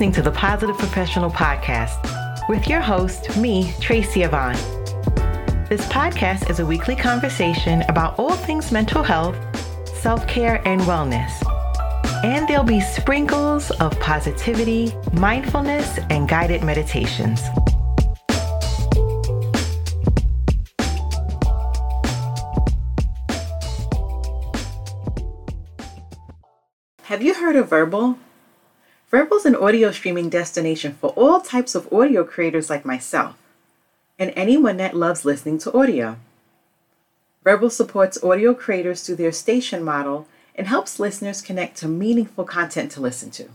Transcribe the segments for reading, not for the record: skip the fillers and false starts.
listening to the Positive Professional Podcast with your host, me, Tracy Yvonne. This podcast is a weekly conversation about all things mental health, self-care, and wellness. And there'll be sprinkles of positivity, mindfulness, and guided meditations. Have you heard of Vurbl? Vurbl is an audio streaming destination for all types of audio creators like myself and anyone that loves listening to audio. Vurbl supports audio creators through their station model and helps listeners connect to meaningful content to listen to.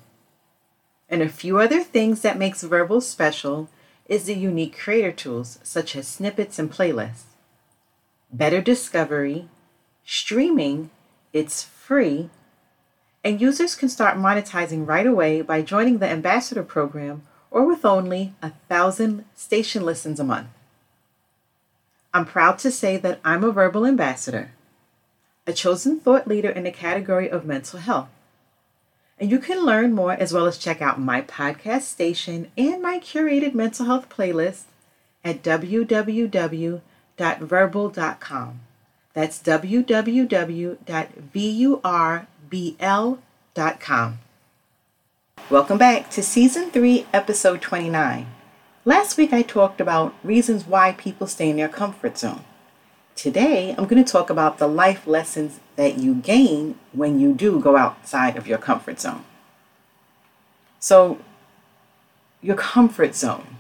And a few other things that makes Vurbl special is the unique creator tools such as snippets and playlists, better discovery, streaming, it's free, and users can start monetizing right away by joining the Ambassador Program or with only 1,000 station listens a month. I'm proud to say that I'm a Vurbl ambassador, a chosen thought leader in the category of mental health. And you can learn more as well as check out my podcast station and my curated mental health playlist at www.vurbl.com. That's www.vurbl.com. Welcome back to Season 3, Episode 29. Last week I talked about reasons why people stay in their comfort zone. Today I'm going to talk about the life lessons that you gain when you do go outside of your comfort zone. So your comfort zone,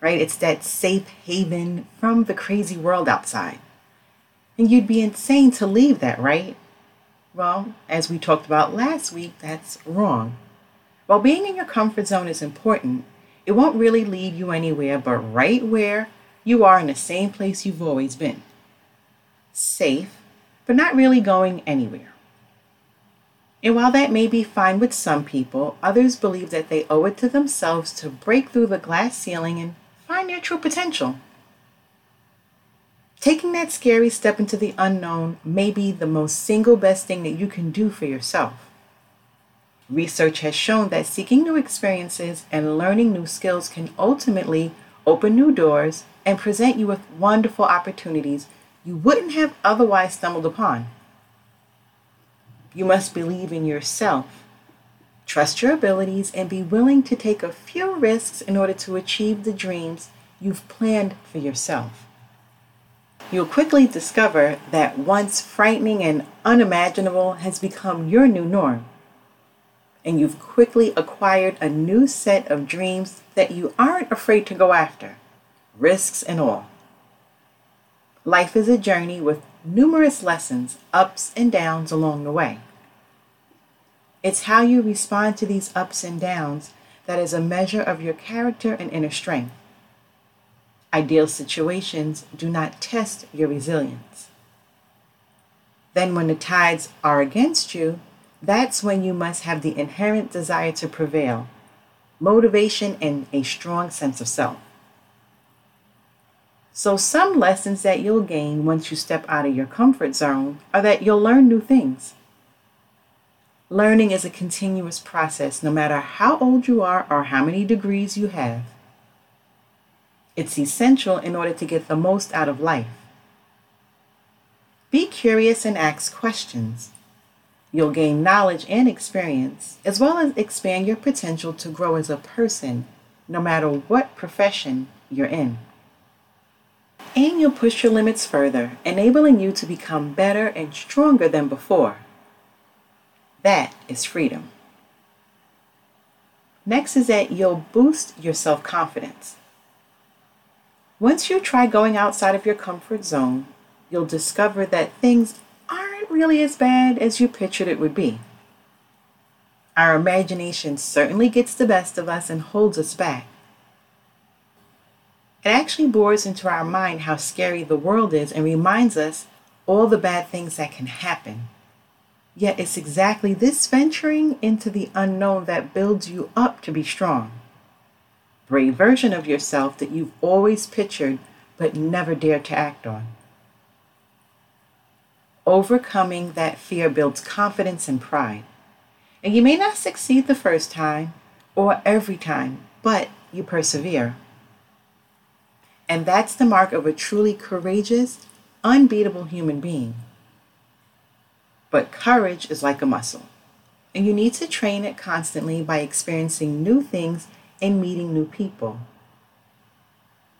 right? It's that safe haven from the crazy world outside. And you'd be insane to leave that, right? Well, as we talked about last week, that's wrong. While being in your comfort zone is important, it won't really lead you anywhere but right where you are in the same place you've always been. Safe, but not really going anywhere. And while that may be fine with some people, others believe that they owe it to themselves to break through the glass ceiling and find their true potential. Taking that scary step into the unknown may be the most single best thing that you can do for yourself. Research has shown that seeking new experiences and learning new skills can ultimately open new doors and present you with wonderful opportunities you wouldn't have otherwise stumbled upon. You must believe in yourself, trust your abilities, and be willing to take a few risks in order to achieve the dreams you've planned for yourself. You'll quickly discover that once frightening and unimaginable has become your new norm, and you've quickly acquired a new set of dreams that you aren't afraid to go after, risks and all. Life is a journey with numerous lessons, ups and downs along the way. It's how you respond to these ups and downs that is a measure of your character and inner strength. Ideal situations do not test your resilience. Then when the tides are against you, that's when you must have the inherent desire to prevail, motivation, and a strong sense of self. So some lessons that you'll gain once you step out of your comfort zone are that you'll learn new things. Learning is a continuous process, no matter how old you are or how many degrees you have. It's essential in order to get the most out of life. Be curious and ask questions. You'll gain knowledge and experience, as well as expand your potential to grow as a person, no matter what profession you're in. And you'll push your limits further, enabling you to become better and stronger than before. That is freedom. Next is that you'll boost your self-confidence. Once you try going outside of your comfort zone, you'll discover that things aren't really as bad as you pictured it would be. Our imagination certainly gets the best of us and holds us back. It actually bores into our mind how scary the world is and reminds us all the bad things that can happen. Yet it's exactly this venturing into the unknown that builds you up to be strong. Brave version of yourself that you've always pictured but never dared to act on. Overcoming that fear builds confidence and pride. And you may not succeed the first time, or every time, but you persevere. And that's the mark of a truly courageous, unbeatable human being. But courage is like a muscle, and you need to train it constantly by experiencing new things and meeting new people.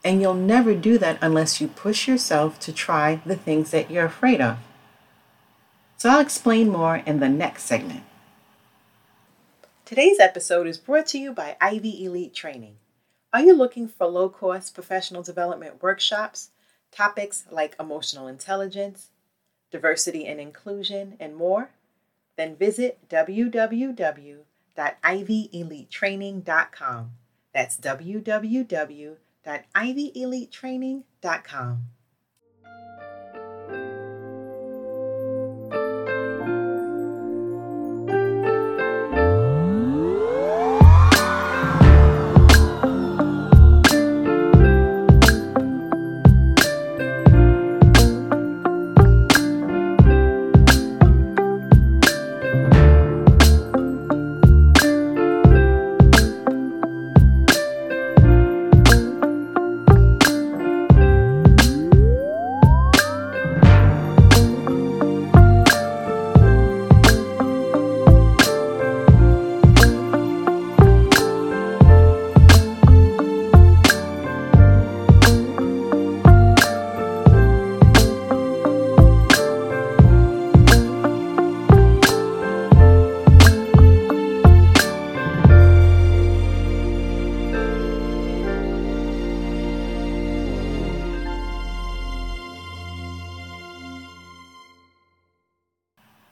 And you'll never do that unless you push yourself to try the things that you're afraid of. So I'll explain more in the next segment. Today's episode is brought to you by Ivy Elite Training. Are you looking for low-cost professional development workshops, topics like emotional intelligence, diversity and inclusion, and more? Then visit www.ivyelitetraining.com. That's www.ivyelitetraining.com.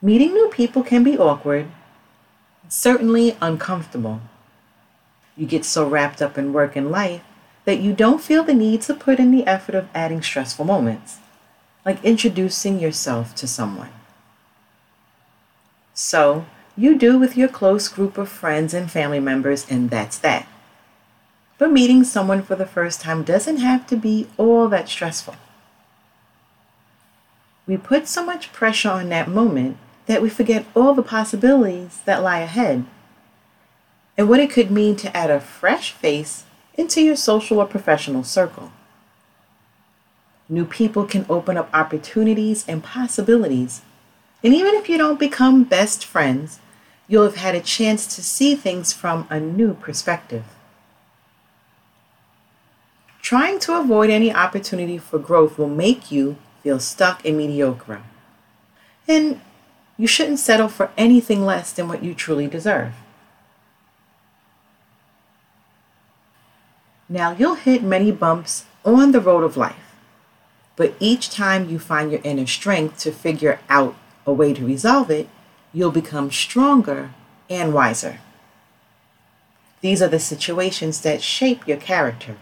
Meeting new people can be awkward, certainly uncomfortable. You get so wrapped up in work and life that you don't feel the need to put in the effort of adding stressful moments, like introducing yourself to someone. So you do with your close group of friends and family members, and that's that. But meeting someone for the first time doesn't have to be all that stressful. We put so much pressure on that moment that we forget all the possibilities that lie ahead and what it could mean to add a fresh face into your social or professional circle. New people can open up opportunities and possibilities, and even if you don't become best friends, you'll have had a chance to see things from a new perspective. Trying to avoid any opportunity for growth will make you feel stuck and mediocre, and you shouldn't settle for anything less than what you truly deserve. Now, you'll hit many bumps on the road of life, but each time you find your inner strength to figure out a way to resolve it, you'll become stronger and wiser. These are the situations that shape your character.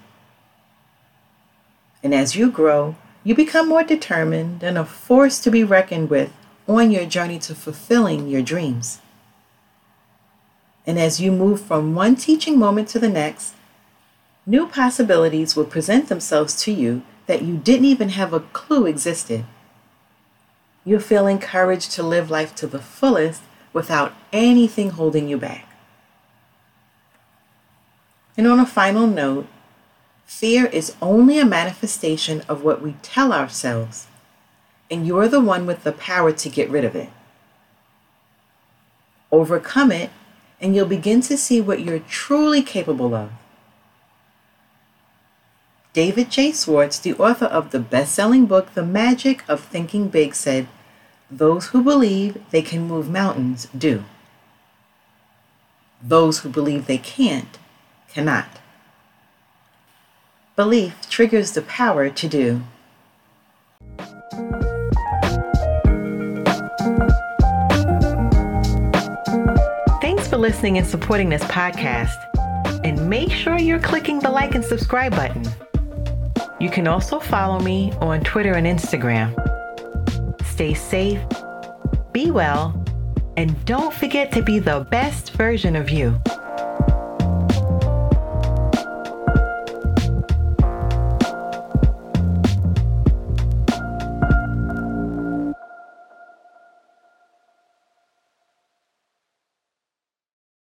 And as you grow, you become more determined and a force to be reckoned with on your journey to fulfilling your dreams. And as you move from one teaching moment to the next, new possibilities will present themselves to you that you didn't even have a clue existed. You'll feel encouraged to live life to the fullest without anything holding you back. And on a final note, fear is only a manifestation of what we tell ourselves, and you're the one with the power to get rid of it. Overcome it, and you'll begin to see what you're truly capable of. David J. Schwartz, the author of the best-selling book, The Magic of Thinking Big, said, "Those who believe they can move mountains do. Those who believe they can't, cannot." Belief triggers the power to do. Thanks for listening and supporting this podcast. And make sure you're clicking the like and subscribe button. You can also follow me on Twitter and Instagram. Stay safe, be well, and don't forget to be the best version of you.